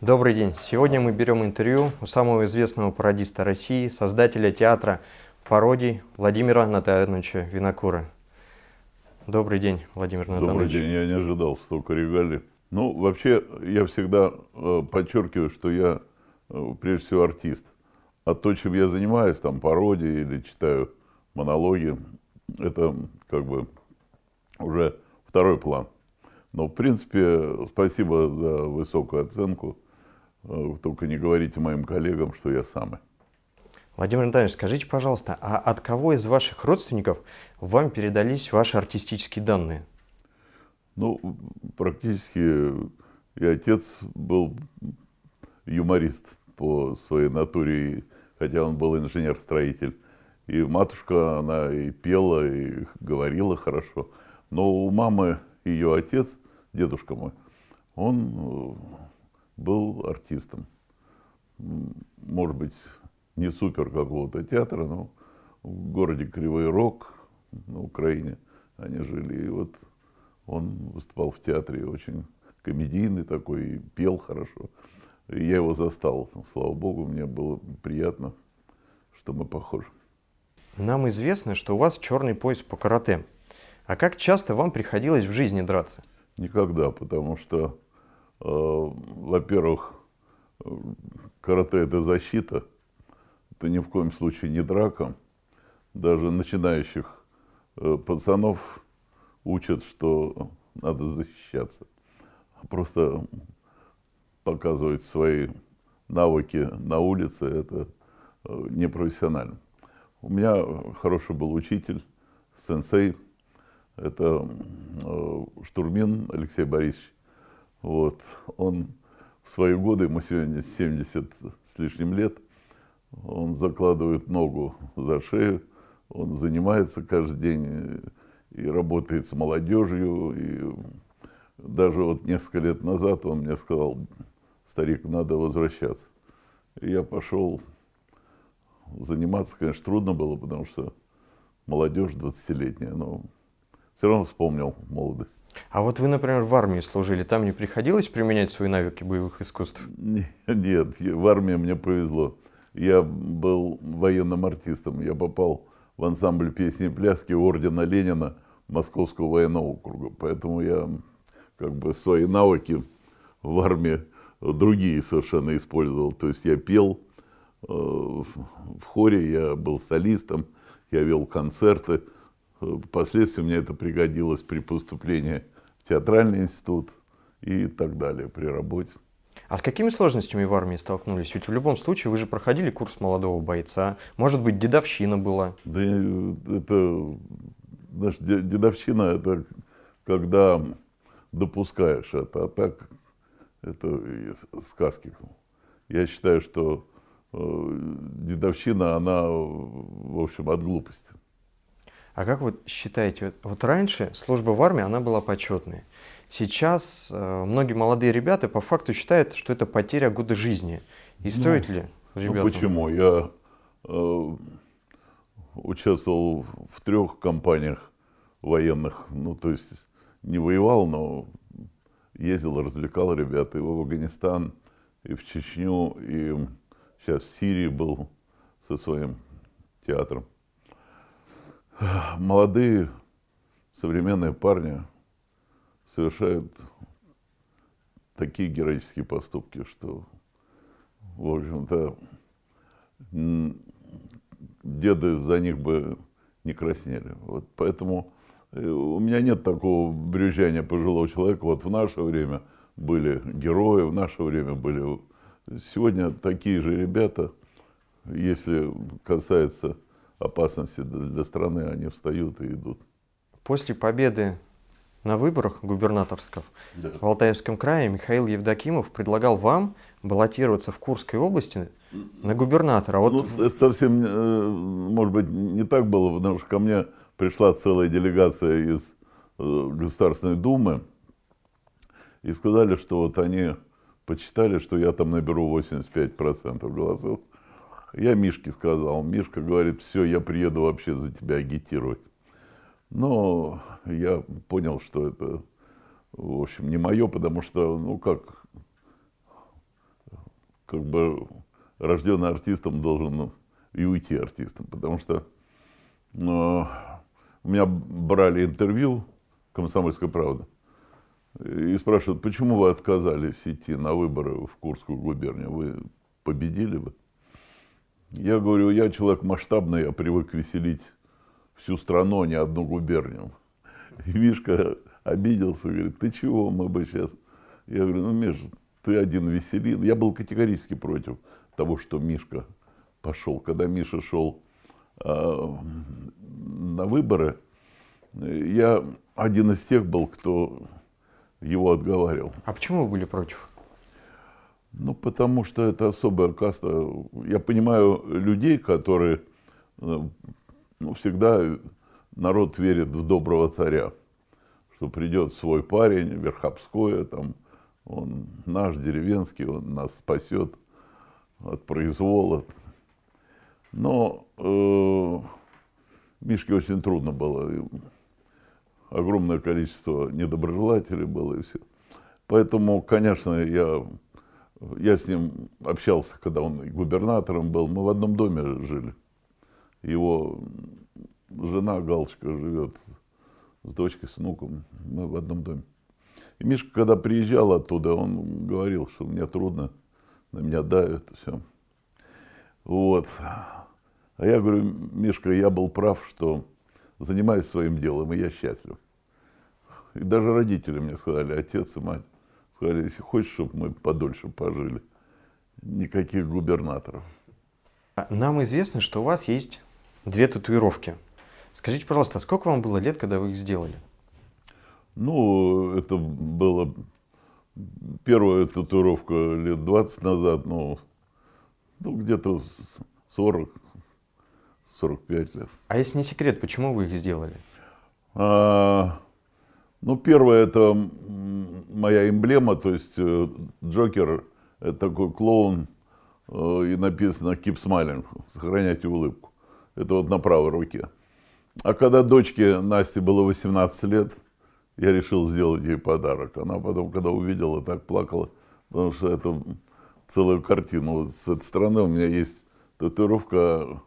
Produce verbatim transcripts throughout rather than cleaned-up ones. Добрый день. Сегодня мы берем интервью у самого известного пародиста России, создателя театра пародий Владимира Натальевича Винокура. Добрый день, Владимир Натальевич. Добрый день. Я не ожидал столько регалий. Ну, вообще, я всегда подчеркиваю, что я, прежде всего, артист. А то, чем я занимаюсь, там, пародии или читаю монологи, это, как бы, уже второй план. Но, в принципе, спасибо за высокую оценку. Только не говорите моим коллегам, что я самый. Владимир Натальевич, скажите, пожалуйста, а от кого из ваших родственников вам передались ваши артистические данные? Ну, практически и отец был юморист по своей натуре, хотя он был инженер-строитель. И матушка, она и пела, и говорила хорошо. Но у мамы ее отец, дедушка мой, он был артистом. Может быть, не супер какого-то театра, но в городе Кривой Рог, на Украине, они жили. И вот он выступал в театре, очень комедийный такой, и пел хорошо. И я его застал. Слава богу, мне было приятно, что мы похожи. Нам известно, что у вас черный пояс по карате. А как часто вам приходилось в жизни драться? Никогда, потому что, э, во-первых, карате – это защита. Это ни в коем случае не драка. Даже начинающих э, пацанов учат, что надо защищаться. Просто показывать свои навыки на улице – это э, непрофессионально. У меня хороший был учитель, сенсей. Это э, Штурмин Алексей Борисович. Вот. Он в свои годы, ему сегодня семьдесят с лишним лет, он закладывает ногу за шею, он занимается каждый день и работает с молодежью. И даже вот несколько лет назад он мне сказал: старик, надо возвращаться. И я пошел заниматься. Конечно, трудно было, потому что молодежь двадцатилетняя, но все равно вспомнил молодость. А вот вы, например, в армии служили, там не приходилось применять свои навыки боевых искусств? Нет, в армии мне повезло. Я был военным артистом. Я попал в ансамбль песни и пляски ордена Ленина Московского военного округа. Поэтому я как бы свои навыки в армии другие совершенно использовал. То есть я пел в хоре, я был солистом, я вел концерты. Впоследствии мне это пригодилось при поступлении в театральный институт и так далее, при работе. А с какими сложностями в армии столкнулись? Ведь в любом случае вы же проходили курс молодого бойца. Может быть, дедовщина была? Да это... Знаешь, дедовщина – это когда допускаешь это, а так это сказки. Я считаю, что дедовщина, она, в общем, от глупости. А как вы считаете, вот раньше служба в армии, она была почетной. Сейчас э, многие молодые ребята по факту считают, что это потеря года жизни. И стоит ну, ли ребятам? Ну почему? Я э, участвовал в трех кампаниях военных. Ну то есть не воевал, но ездил, развлекал ребят. И в Афганистан, и в Чечню, и сейчас в Сирии был со своим театром. Молодые, современные парни совершают такие героические поступки, что, в общем-то, деды за них бы не краснели. Вот поэтому у меня нет такого брюзжания пожилого человека. Вот в наше время были герои, в наше время были... Сегодня такие же ребята, если касается... опасности для страны, они встают и идут. После победы на выборах губернаторских да. в Алтайском крае Михаил Евдокимов предлагал вам баллотироваться в Курской области на губернатора. Вот... Ну, это совсем, может быть, не так было, потому что ко мне пришла целая делегация из Государственной Думы и сказали, что вот они почитали, что я там наберу восемьдесят пять процентов голосов. Я Мишке сказал. Мишка говорит: все, я приеду вообще за тебя агитировать. Но я понял, что это, в общем, не мое, потому что, ну как, как бы рожденный артистом должен и уйти артистом, потому что ну, у меня брали интервью «Комсомольской правды» и спрашивают, почему вы отказались идти на выборы в Курскую губернию, вы победили бы? Я говорю, я человек масштабный, я привык веселить всю страну, а не одну губернию. И Мишка обиделся, говорит, ты чего, мы бы сейчас... Я говорю, ну, Миш, ты один веселин. Я был категорически против того, что Мишка пошел. Когда Миша шел э, на выборы, я один из тех был, кто его отговаривал. А почему вы были против? Ну, потому что это особая каста. Я понимаю людей, которые... Ну, всегда народ верит в доброго царя, что придет свой парень, Верховское, там, он наш, деревенский, он нас спасет от произвола. Но э, Мишке очень трудно было. Огромное количество недоброжелателей было и все. Поэтому, конечно, я, я с ним общался, когда он губернатором был. Мы в одном доме жили. Его жена Галочка живет с дочкой, с внуком, мы в одном доме. И Мишка, когда приезжал оттуда, он говорил, что мне трудно, на меня давят, все. Вот. А я говорю, Мишка, я был прав, что занимаюсь своим делом, и я счастлив. И даже родители мне сказали, отец и мать, сказали, если хочешь, чтобы мы подольше пожили, никаких губернаторов. Нам известно, что у вас есть две татуировки. Скажите, пожалуйста, сколько вам было лет, когда вы их сделали? Ну, это была первая татуировка лет двадцать назад, ну, ну где-то сорок-сорок пять лет. А если не секрет, почему вы их сделали? А, ну, первая это моя эмблема, то есть Джокер, это такой клоун. И написано «Keep smiling», «Сохраняйте улыбку». Это вот на правой руке. А когда дочке Насте было восемнадцать лет, я решил сделать ей подарок. Она потом, когда увидела, так плакала, потому что это целую картину. Вот с этой стороны у меня есть татуировка,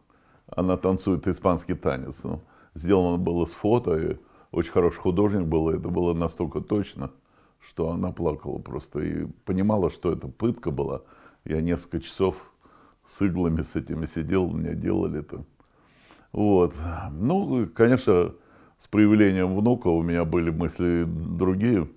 она танцует испанский танец. Ну, сделано было с фото, и очень хороший художник был, и это было настолько точно, что она плакала просто и понимала, что это пытка была. Я несколько часов с иглами с этими сидел, мне делали это. Вот. Ну, конечно, с появлением внука у меня были мысли другие.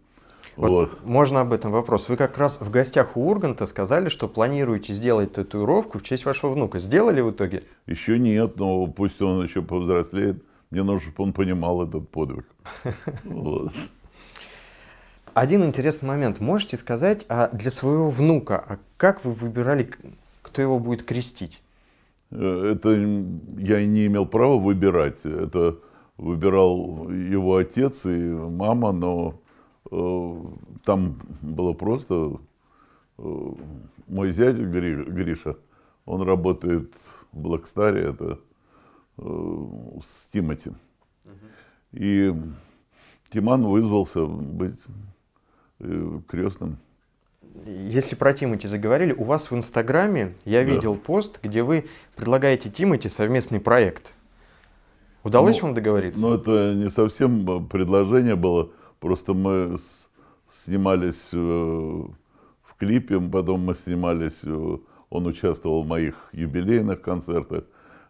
Вот, вот. Можно об этом вопрос? Вы как раз в гостях у Урганта сказали, что планируете сделать татуировку в честь вашего внука. Сделали в итоге? Еще нет, но пусть он еще повзрослеет. Мне нужно, чтобы он понимал этот подвиг. Один интересный момент. Можете сказать а для своего внука, а как вы выбирали, кто его будет крестить? Это я не имел права выбирать. Это выбирал его отец и мама, но э, там было просто... Э, мой зять Гри, Гриша, он работает в Blackstar, это э, с Тимати. И Тиман вызвался быть... крестным. Если про Тимати заговорили, у вас в Инстаграме я да. видел пост, где вы предлагаете Тимати совместный проект. Удалось ну, вам договориться? Ну, это не совсем предложение было. Просто мы с- снимались э- в клипе, потом мы снимались, э- он участвовал в моих юбилейных концертах.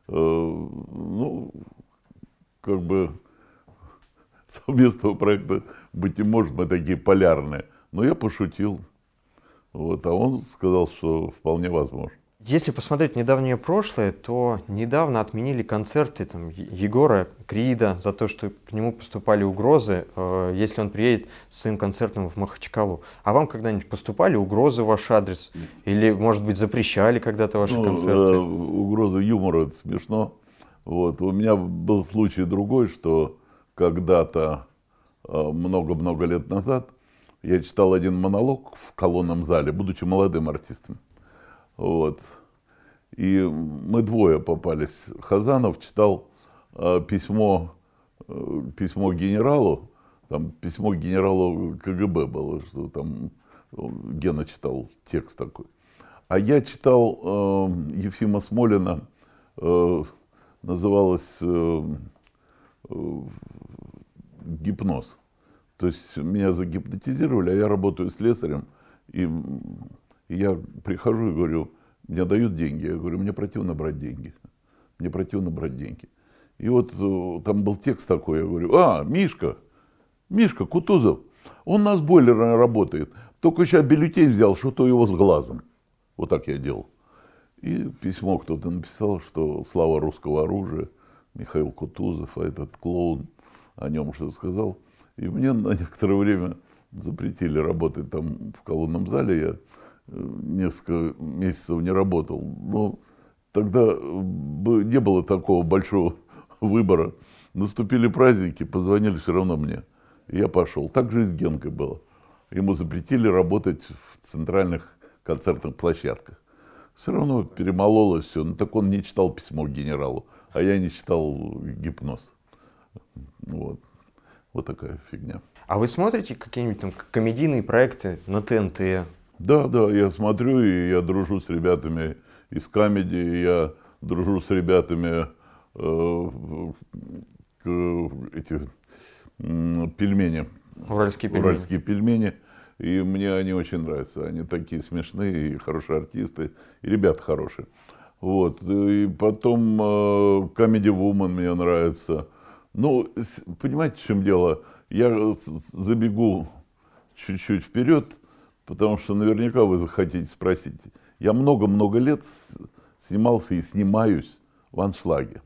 Э- ну, как бы... Совместного проекта быть не может, мы такие полярные. Но я пошутил. Вот, а он сказал, что вполне возможно. Если посмотреть недавнее прошлое, то недавно отменили концерты там, Егора Крида за то, что к нему поступали угрозы, э, если он приедет с своим концертом в Махачкалу. А вам когда-нибудь поступали угрозы в ваш адрес? Или, может быть, запрещали когда-то ваши ну, концерты? Э, угрозы юмора, это смешно. Вот. У меня был случай другой, что... Когда-то, много-много лет назад, я читал один монолог в колонном зале, будучи молодым артистом. Вот. И мы двое попались. Хазанов читал письмо, письмо генералу, там письмо генералу КГБ было, что там Гена читал текст такой. А я читал э, Ефима Смолина, э, называлось э, э, «Гипноз». То есть меня загипнотизировали, а я работаю слесарем, и, и я прихожу и говорю, мне дают деньги. Я говорю, мне противно брать деньги. Мне противно брать деньги. И вот там был текст такой, я говорю, а, Мишка, Мишка Кутузов, он на бойлере работает, только сейчас бюллетень взял, что-то его с глазом. Вот так я делал. И письмо кто-то написал, что слава русского оружия, Михаил Кутузов, а этот клоун о нем что-то сказал. И мне на некоторое время запретили работать там в колонном зале. Я несколько месяцев не работал. Но тогда не было такого большого выбора. Наступили праздники, позвонили все равно мне. И я пошел. Так же и с Генкой было. Ему запретили работать в центральных концертных площадках. Все равно перемололось все. Ну, так он не читал письмо к генералу, а я не читал «Гипноз». Вот. Вот такая фигня. А вы смотрите какие-нибудь там комедийные проекты на ТНТ? Да, да, я смотрю, и я дружу с ребятами из комедии, я дружу с ребятами э, э, эти, э, пельмени. Уральские пельмени. Уральские пельмени. И мне они очень нравятся. Они такие смешные, и хорошие артисты, и ребята хорошие. Вот. И потом э, Comedy Woman мне нравится. Ну, понимаете, в чем дело? Я забегу чуть-чуть вперед, потому что наверняка вы захотите спросить. Я много-много лет снимался и снимаюсь в «Аншлаге».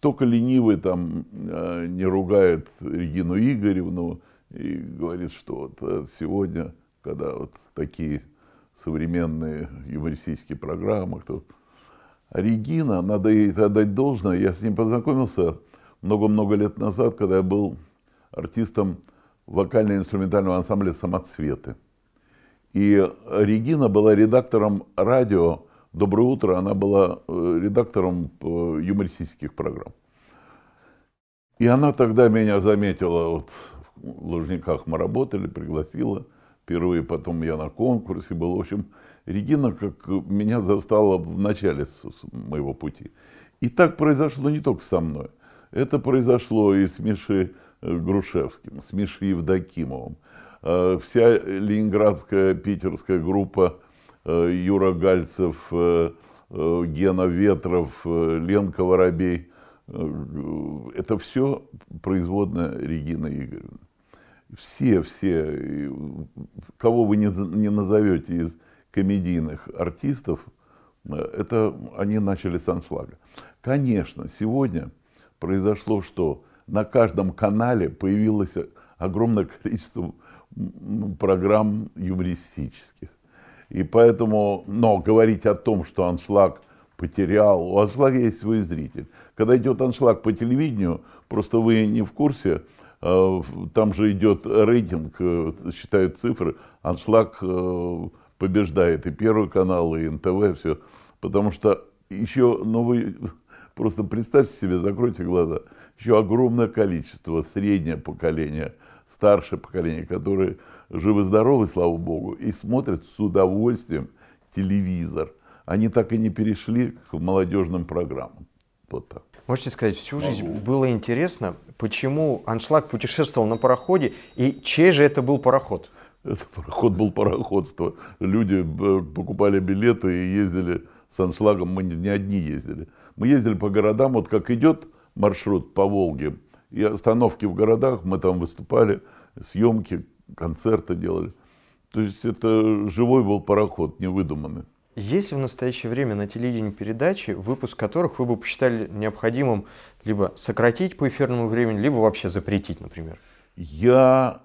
Только ленивый там не ругает Регину Игоревну и говорит, что вот сегодня, когда вот такие современные юмористические программы, кто... А Регина, надо ей отдать должное, я с ним познакомился много-много лет назад, когда я был артистом вокально-инструментального ансамбля «Самоцветы». И Регина была редактором радио «Доброе утро», она была редактором юмористических программ. И она тогда меня заметила, вот в Лужниках мы работали, пригласила. Впервые потом я на конкурсе был. В общем, Регина как меня застала в начале моего пути. И так произошло не только со мной. Это произошло и с Мишей Грушевским, с Мишей Евдокимовым. Вся ленинградская, питерская группа Юра Гальцев, Гена Ветров, Ленка Воробей. Это все производная Регины Игоревны. Все, все, кого вы не назовете из комедийных артистов, это они начали с «Аншлага». Конечно, сегодня... произошло, что на каждом канале появилось огромное количество программ юмористических. И поэтому, но говорить о том, что «Аншлаг» потерял, у «Аншлага» есть свой зритель. Когда идет «Аншлаг» по телевидению, просто вы не в курсе, там же идет рейтинг, считают цифры, «Аншлаг» побеждает и Первый канал, и эн тэ вэ, все. Потому что еще, ну вы... Просто представьте себе, закройте глаза, еще огромное количество, среднее поколение, старшее поколение, которые живы-здоровы, слава богу, и смотрят с удовольствием телевизор. Они так и не перешли к молодежным программам. Вот так. Можете сказать, всю жизнь Могу. Было интересно, почему «Аншлаг» путешествовал на пароходе, и чей же это был пароход? Это пароход был пароходство. Люди покупали билеты и ездили с «Аншлагом», мы не одни ездили. Мы ездили по городам, вот как идет маршрут по Волге, и остановки в городах, мы там выступали, съемки, концерты делали. То есть это живой был пароход, невыдуманный. Есть ли в настоящее время на телевидении передачи, выпуск которых вы бы посчитали необходимым либо сократить по эфирному времени, либо вообще запретить, например? Я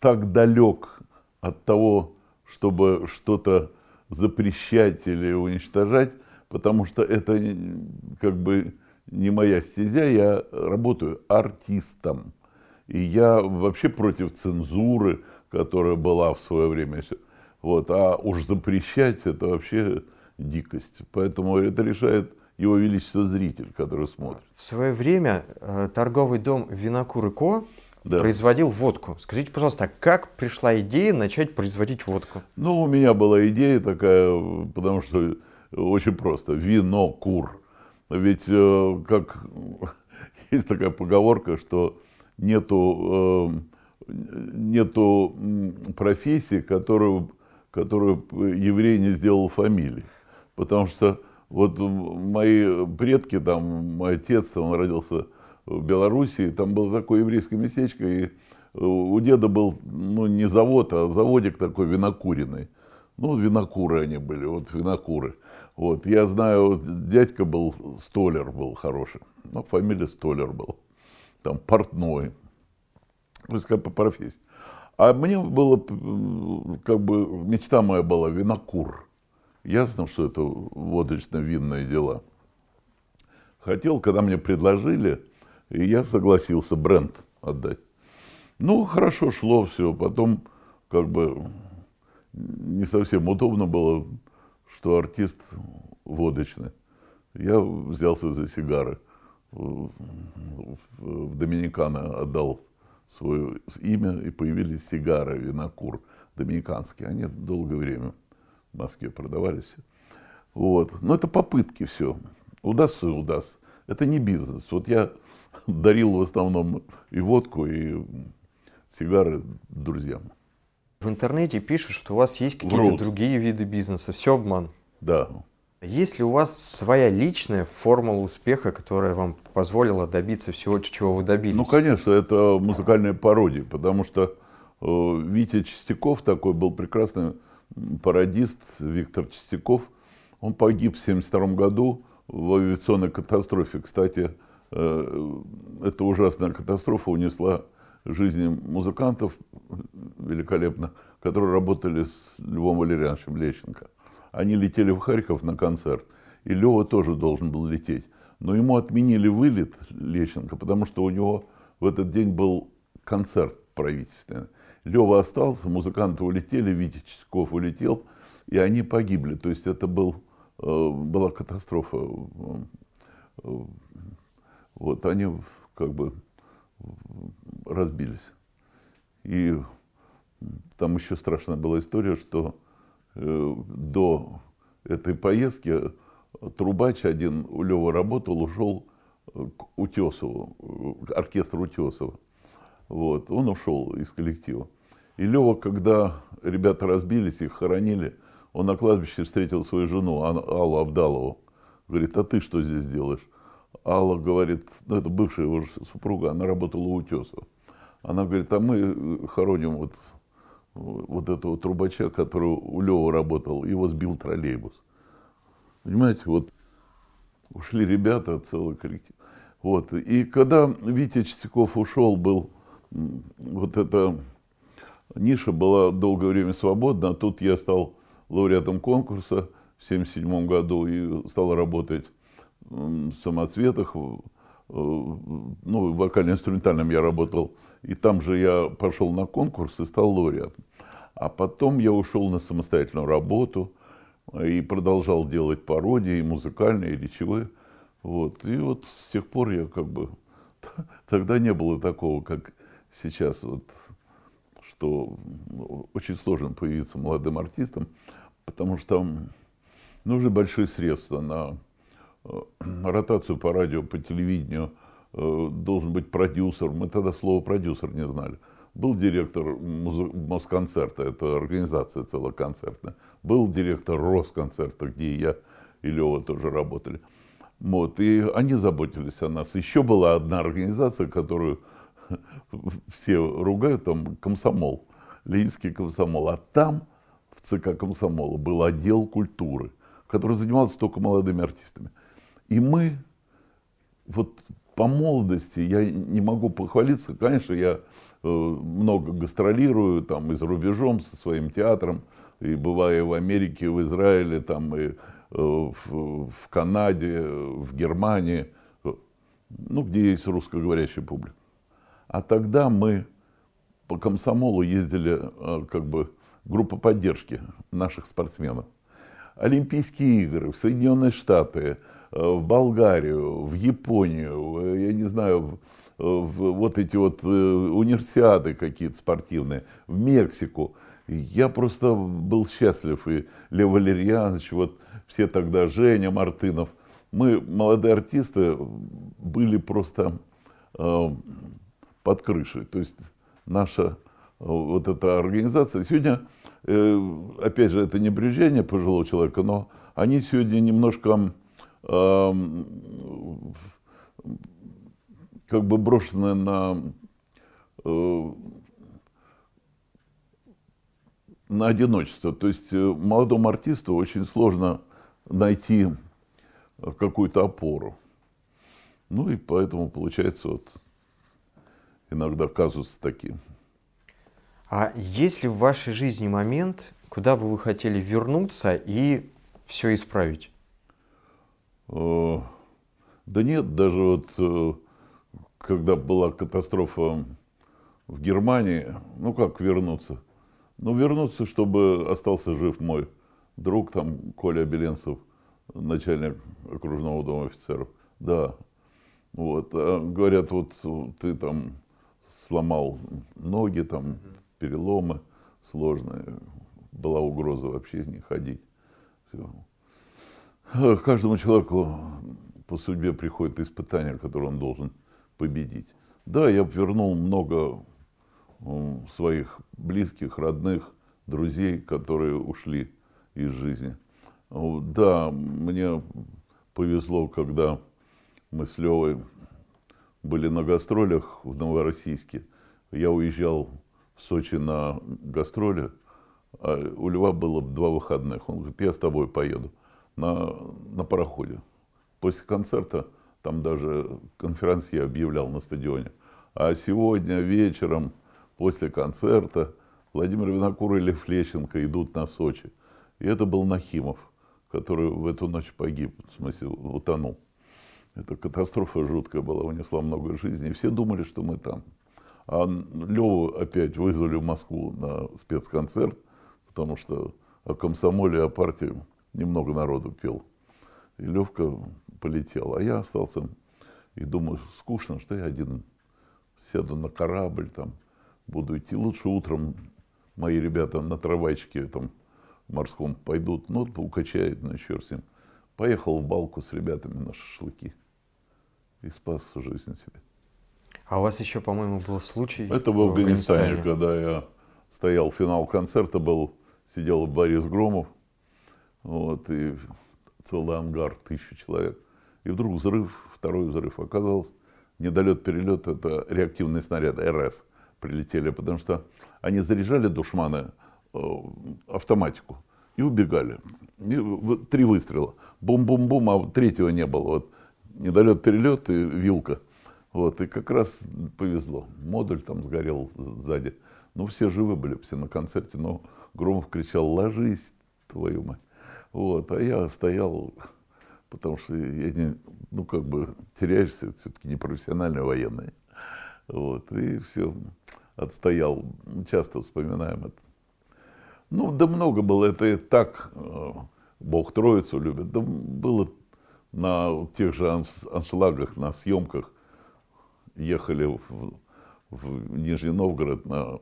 так далек от того, чтобы что-то запрещать или уничтожать, потому что это как бы не моя стезя, я работаю артистом. И я вообще против цензуры, которая была в свое время. Вот. А уж запрещать — это вообще дикость. Поэтому это решает его величество зритель, который смотрит. В свое время торговый дом «Винокур и Ко» да. производил водку. Скажите, пожалуйста, а как пришла идея начать производить водку? Ну, у меня была идея такая, потому что очень просто. Винокур. Ведь как есть такая поговорка, что нету, нету профессии, которую, которую еврей не сделал фамилией. Потому что вот мои предки, там, мой отец, он родился в Белоруссии, там было такое еврейское местечко, и у деда был, ну, не завод, а заводик такой винокуренный. Ну, винокуры они были, вот винокуры. Вот, я знаю, вот, дядька был, столяр был хороший, ну, фамилия Столяр был, там, портной, то есть, как по профессии. А мне было, как бы, мечта моя была винокур. Ясно, что это водочно-винные дела. Хотел, когда мне предложили, и я согласился бренд отдать. Ну, хорошо шло все, потом, как бы, не совсем удобно было, что артист водочный. Я взялся за сигары. В Доминикана отдал свое имя, и появились сигары, винокур доминиканские. Они долгое время в Москве продавались. Вот. Но это попытки все. Удастся, удастся. Это не бизнес. Вот я дарил в основном и водку, и сигары друзьям. В интернете пишут, что у вас есть какие-то Врут. другие виды бизнеса. Все обман. Да. Есть ли у вас своя личная формула успеха, которая вам позволила добиться всего, чего вы добились? Ну, конечно, это музыкальная пародия, потому что э, Витя Чистяков такой был прекрасный пародист, Виктор Чистяков. Он погиб в тысяча девятьсот семьдесят втором году в авиационной катастрофе. Кстати, э, эта ужасная катастрофа унесла жизни музыкантов великолепно, которые работали с Львом Валериановичем Лещенко. Они летели в Харьков на концерт, и Лева тоже должен был лететь. Но ему отменили вылет Лещенко, потому что у него в этот день был концерт правительственный. Лева остался, музыканты улетели, Витя Чистяков улетел, и они погибли. То есть это был, была катастрофа. Вот они как бы разбились. И там еще страшная была история, что до этой поездки трубач один у Лёвы работал, ушел к Утесову, оркестру Утесова. Вот. Он ушел из коллектива. И Лёва, когда ребята разбились, их хоронили, он на кладбище встретил свою жену Аллу Абдалову. Говорит, а ты что здесь делаешь? Алла говорит, ну это бывшая его супруга, она работала у Утесова. Она говорит, а мы хороним вот, вот этого трубача, который у Лёвы работал, его сбил троллейбус. Понимаете, вот ушли ребята, целый коллектив. Вот. И когда Витя Чистяков ушел, был, вот эта ниша была долгое время свободна, а тут я стал лауреатом конкурса в тысяча девятьсот семьдесят седьмом году и стал работать в «Самоцветах», ну, вокально-инструментальным я работал, и там же я пошел на конкурс и стал лауреатом. А потом я ушел на самостоятельную работу и продолжал делать пародии, и музыкальные, и речевые. Вот. И вот с тех пор я как бы... Тогда не было такого, как сейчас, вот, что очень сложно появиться молодым артистом, потому что нужны большие средства на... ротацию по радио, по телевидению, должен быть продюсер. Мы тогда слово продюсер не знали. Был директор Москонцерта, это организация целая концертная. Был директор Росконцерта, где я и Лева тоже работали. Вот, и они заботились о нас. Еще была одна организация, которую все ругают, там комсомол, Ленинский комсомол. А там в ЦК комсомола был отдел культуры, который занимался только молодыми артистами. И мы, вот по молодости, я не могу похвалиться, конечно, я э, много гастролирую, там, и за рубежом, со своим театром, и бываю в Америке, в Израиле, там, и э, в, в Канаде, в Германии, ну, где есть русскоговорящая публика. А тогда мы по комсомолу ездили, э, как бы, группа поддержки наших спортсменов. Олимпийские игры в Соединенные Штаты, в Болгарию, в Японию, я не знаю, вот эти вот универсиады какие-то спортивные, в Мексику. Я просто был счастлив, и Лев Валерьянович, вот все тогда, Женя Мартынов. Мы, молодые артисты, были просто э, под крышей. То есть наша э, вот эта организация, сегодня, э, опять же, это не брюзжение пожилого человека, но они сегодня немножко э, как бы брошены на... Э, на одиночество. То есть молодому артисту очень сложно найти какую-то опору. Ну и поэтому получается вот иногда казусы такие. А есть ли в вашей жизни момент, куда бы вы хотели вернуться и все исправить? Э, да нет, даже вот когда была катастрофа в Германии, ну как вернуться? Ну, вернуться, чтобы остался жив мой друг, там, Коля Беленцев, начальник окружного дома офицеров. Да, вот, а говорят, вот ты там сломал ноги, там, переломы сложные, была угроза вообще не ходить. Все. Каждому человеку по судьбе приходит испытание, которое он должен победить. Да, я вернул много... своих близких, родных, друзей, которые ушли из жизни. Да, мне повезло, когда мы с Левой были на гастролях в Новороссийске. Я уезжал в Сочи на гастроли, а у Льва было два выходных. Он говорит, я с тобой поеду на, на пароходе. После концерта, там даже конференцию я объявлял на стадионе. А сегодня вечером... После концерта Владимир Винокур и Лев Лещенко идут на Сочи. И это был Нахимов, который в эту ночь погиб, в смысле утонул. Эта катастрофа жуткая была, унесла много жизней. Все думали, что мы там. А Леву опять вызвали в Москву на спецконцерт, потому что о комсомоле, о партии немного народу пел. И Левка полетел, а я остался. И думаю, скучно, что я один сяду на корабль там. Буду идти. Лучше утром мои ребята на трамвайчике там, морском пойдут. Ну, укачает, ну, черт с ним. Поехал в Балку с ребятами на шашлыки. И спас жизнь себе. А у вас еще, по-моему, был случай? Это был в Афганистане, Афганистане, когда я стоял, финал концерта был. Сидел Борис Громов. Вот, и целый ангар, тысяча человек. И вдруг взрыв, второй взрыв оказался. Недолет-перелет, это реактивный снаряд, эр эс. Прилетели, потому что они заряжали душманы э, автоматику и убегали. И, в, три выстрела. Бум-бум-бум, а третьего не было. Вот, недолет-перелет и вилка. Вот, и как раз повезло. Модуль там сгорел сзади. Ну, все живы были, все на концерте. Но Громов кричал, ложись, твою мать. Вот, а я стоял, потому что я не, ну, как бы теряешься, все-таки непрофессиональный военный. Вот, и все, отстоял. Часто вспоминаем это. Ну, да много было, это и так, Бог Троицу любит. Да было на тех же аншлагах, на съемках. Ехали в, в Нижний Новгород, на,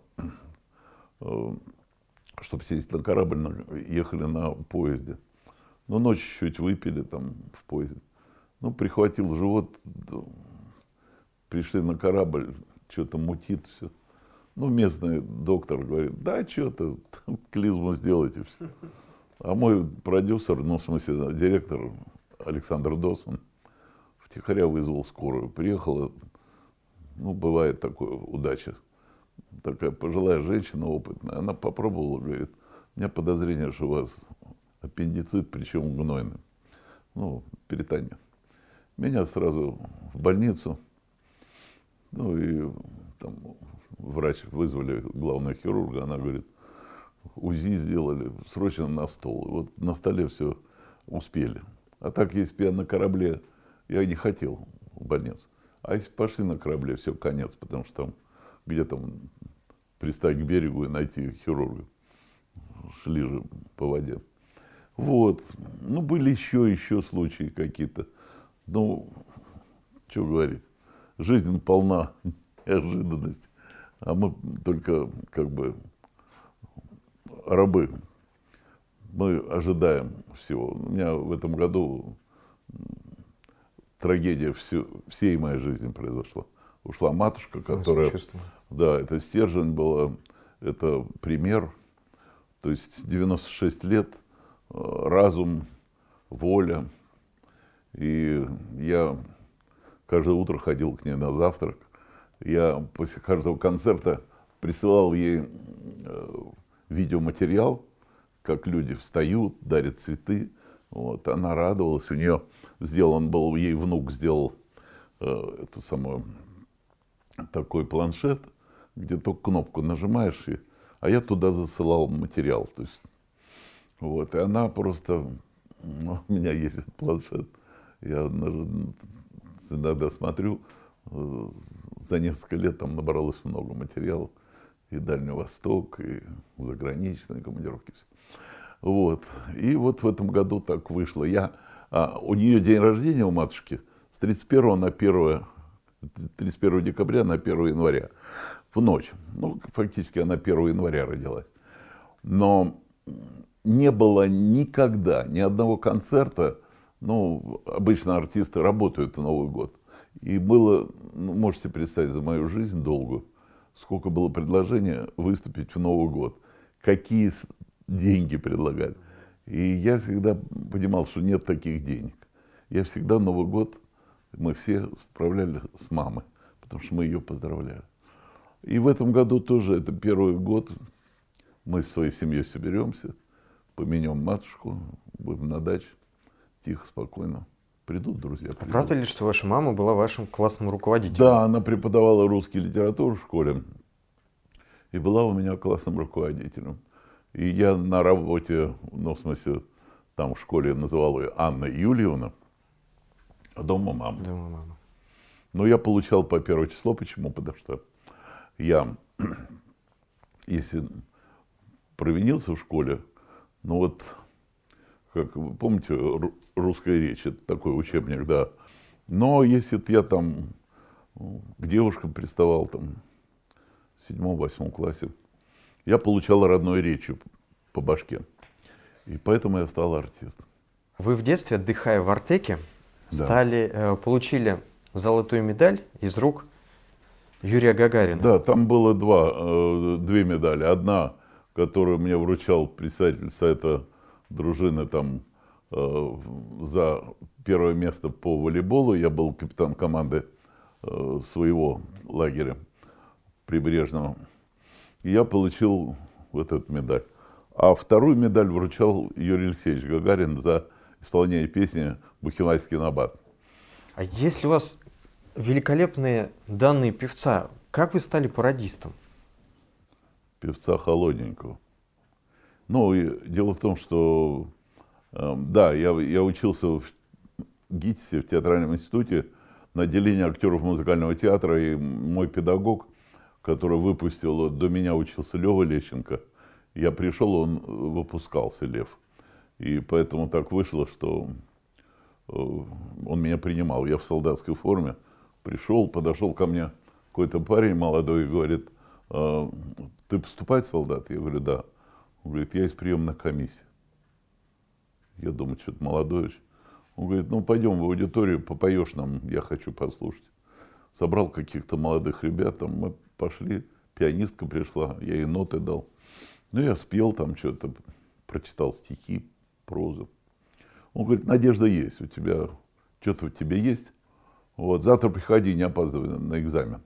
чтобы сесть на корабль, ехали на поезде. Ну, ночью чуть-чуть выпили там в поезде. Ну, прихватил живот... Пришли на корабль, что-то мутит все. Ну, местный доктор говорит, да, что-то, клизму сделайте все. А мой продюсер, ну, в смысле, директор Александр Досман, втихаря вызвал скорую. Приехала, ну, бывает такое, удача. Такая пожилая женщина, опытная, она попробовала, говорит, у меня подозрение, что у вас аппендицит, причем гнойный. Ну, перитонит. Меня сразу в больницу. Ну и там врач вызвали, главного хирурга, она говорит, УЗИ сделали, срочно на стол. Вот на столе все успели. А так, если я на корабле, я не хотел в больницу. А если пошли на корабле, все, конец, потому что там где там пристать к берегу и найти хирурга. Шли же по воде. Вот. Ну, были еще, еще случаи какие-то. Ну, что говорить. жизнь полна неожиданностей, а мы только как бы рабы. Мы ожидаем всего. У меня в этом году трагедия всю, всей моей жизни произошла. Ушла матушка, которая... Да, это стержень была, это пример. То есть девяносто шесть лет, разум, воля. И я каждое утро ходил к ней на завтрак. Я после каждого концерта присылал ей видеоматериал, как люди встают, дарят цветы. Вот, она радовалась. У нее сделан был, ей внук сделал э, эту самую, такой планшет, где только кнопку нажимаешь, и, а я туда засылал материал. То есть, вот, и она просто... Ну, у меня есть этот планшет. Я иногда смотрю, э, за несколько лет там набралось много материала. И Дальний Восток, и заграничные командировки. Все. Вот. И вот в этом году так вышло. Я, а, у нее день рождения у матушки с тридцать первого на первое, тридцать первого декабря на первое января в ночь. Ну, фактически она первого января родилась. Но не было никогда ни одного концерта. Ну, обычно артисты работают в Новый год. И было, ну, можете представить, за мою жизнь долгую, сколько было предложений выступить в Новый год. Какие деньги предлагали. И я всегда понимал, что нет таких денег. Я всегда Новый год, мы все справляли с мамой, потому что мы ее поздравляли. И в этом году тоже, это первый год, мы с своей семьей соберемся, поменем матушку, будем на даче, тихо, спокойно. Придут друзья. Придут. А правда ли, что ваша мама была вашим классным руководителем? Да, она преподавала русскую литературу в школе и была у меня классным руководителем. И я на работе, ну, в смысле, там в школе называл ее Анна Юльевна, а дома мама. Дома мама. Но я получал по первое число. Почему? Потому что я, если провинился в школе, ну вот, как вы помните, «Русская речь» — это такой учебник, да. Но если я там к девушкам приставал, там, в седьмом-восьмом классе, я получал родной речью по башке. И поэтому я стал артистом. Вы в детстве, отдыхая в Артеке, да, стали, получили золотую медаль из рук Юрия Гагарина. Да, там было два, две медали. Одна, которую мне вручал председатель совета дружины там, за первое место по волейболу. Я был капитан команды своего лагеря прибрежного. Я получил вот эту медаль. А вторую медаль вручал Юрий Алексеевич Гагарин за исполнение песни «Бухенвальдский набат». А если у вас великолепные данные певца, как вы стали пародистом? Певца холодненького. Ну, и дело в том, что... Э, да, я, я учился в ГИТИСе, в театральном институте, на отделении актеров музыкального театра, и мой педагог, который выпустил, до меня учился Лева Лещенко. Я пришел, он выпускался, Лев. И поэтому так вышло, что он меня принимал. Я в солдатской форме пришел, подошел ко мне какой-то парень молодой и говорит: ты поступать солдат? Я говорю: да. Он говорит: я из приемной комиссии. Я думаю, что-то молодой. Он говорит: ну пойдем в аудиторию, попоешь нам, я хочу послушать. Собрал каких-то молодых ребят, там мы пошли, пианистка пришла, я ей ноты дал. Ну, я спел там что-то, прочитал стихи, прозу. Он говорит: надежда есть, у тебя, что-то в тебе есть. Вот, завтра приходи, не опаздывай на экзамен.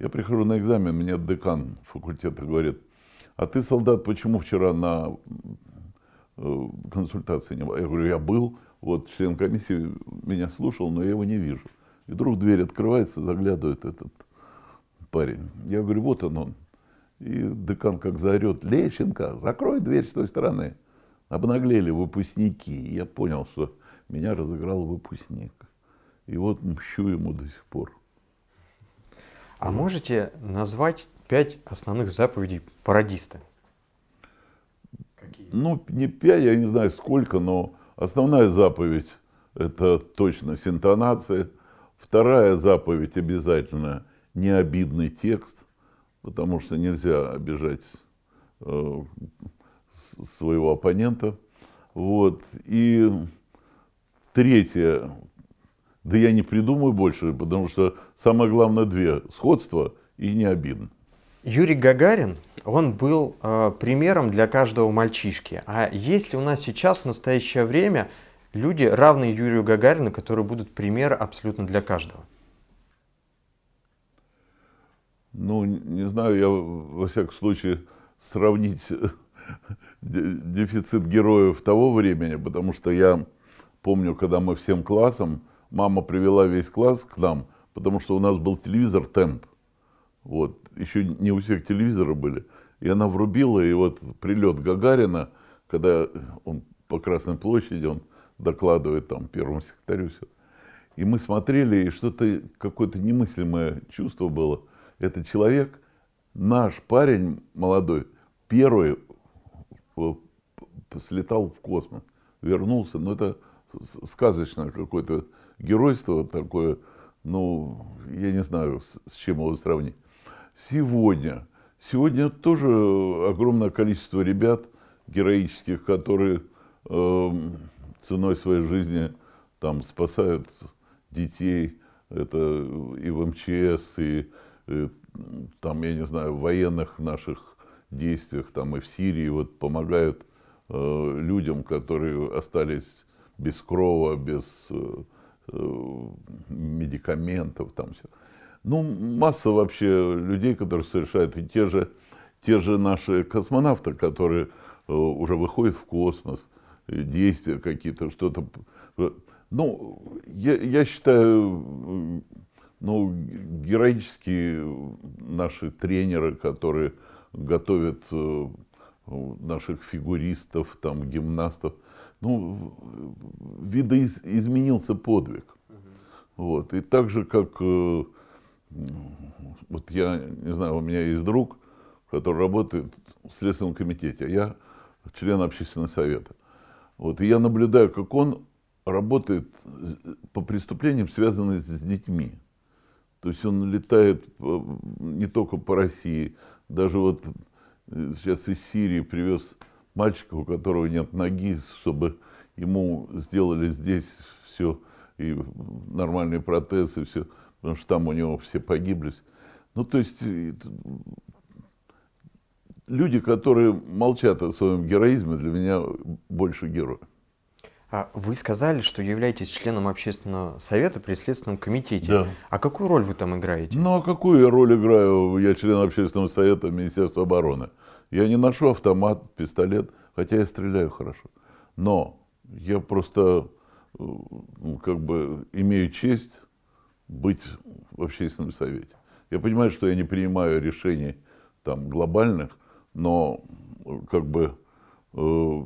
Я прихожу на экзамен, мне декан факультета говорит: а ты, солдат, почему вчера на консультации не был? Я говорю: я был, вот член комиссии меня слушал, но я его не вижу. И вдруг дверь открывается, заглядывает этот парень. Я говорю: вот он он. И декан как заорет: Лещенко, закрой дверь с той стороны. Обнаглели выпускники. И я понял, что меня разыграл выпускник. И вот мщу ему до сих пор. А вот. Можете назвать пять основных заповедей пародиста? Какие? Ну, не пять, я не знаю сколько, но основная заповедь — это точность интонации. Вторая заповедь обязательно – необидный текст, потому что нельзя обижать э, своего оппонента. Вот. И третье – да я не придумаю больше, потому что самое главное две – сходство и не обидно. Юрий Гагарин, он был э, примером для каждого мальчишки. А есть ли у нас сейчас, в настоящее время, люди, равные Юрию Гагарину, которые будут примером абсолютно для каждого? Ну, не знаю, я, во всяком случае, сравнить дефицит героев того времени, потому что я помню, когда мы всем классом, мама привела весь класс к нам, потому что у нас был телевизор «Темп». Вот, еще не у всех телевизоры были. И она врубила, и вот прилет Гагарина, когда он по Красной площади, он докладывает там первому секретарю все. И мы смотрели, и что-то, какое-то немыслимое чувство было. Это человек, наш парень молодой, первый слетал в космос, вернулся. Ну, это сказочное какое-то геройство такое, ну, я не знаю, с чем его сравнить. Сегодня. Сегодня тоже огромное количество ребят героических, которые э, ценой своей жизни там спасают детей. Это и в эм че эс, и, и там, я не знаю, в военных наших действиях, там и в Сирии вот помогают э, людям, которые остались без крова, без э, э, медикаментов, там все. Ну, масса вообще людей, которые совершают, и те же, те же наши космонавты, которые э, уже выходят в космос, действия какие-то, что-то. Ну, я, я считаю, ну, героические наши тренеры, которые готовят э, наших фигуристов, там, гимнастов, ну, видоизменился подвиг. Вот. И так же, как... Э, Вот я, не знаю, у меня есть друг, который работает в Следственном комитете, а я член общественного совета. Вот, и я наблюдаю, как он работает по преступлениям, связанным с детьми. То есть он летает не только по России, даже вот сейчас из Сирии привез мальчика, у которого нет ноги, чтобы ему сделали здесь все, и нормальные протезы, и все. Потому что там у него все погибли. Ну, то есть, люди, которые молчат о своем героизме, для меня больше герои. А вы сказали, что являетесь членом общественного совета при Следственном комитете. Да. А какую роль вы там играете? Ну, а какую я роль играю? Я член общественного совета Министерства обороны. Я не ношу автомат, пистолет, хотя я стреляю хорошо. Но я просто, как бы, имею честь быть в общественном совете. Я понимаю, что я не принимаю решений там глобальных, но как бы э,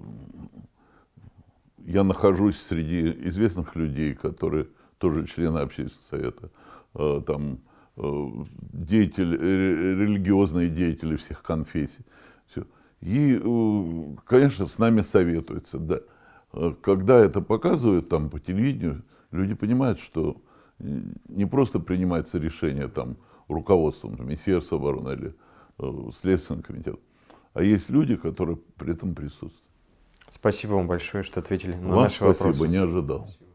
я нахожусь среди известных людей, которые тоже члены общественного совета, э, там э, деятели, э, религиозные деятели всех конфессий. Все. И, э, конечно, с нами советуются. Да. Когда это показывают там по телевидению, люди понимают, что не просто принимается решение там, руководством Министерства обороны или э, Следственного комитета, а есть люди, которые при этом присутствуют. Спасибо вам большое, что ответили на наши вопросы. Спасибо, не ожидал.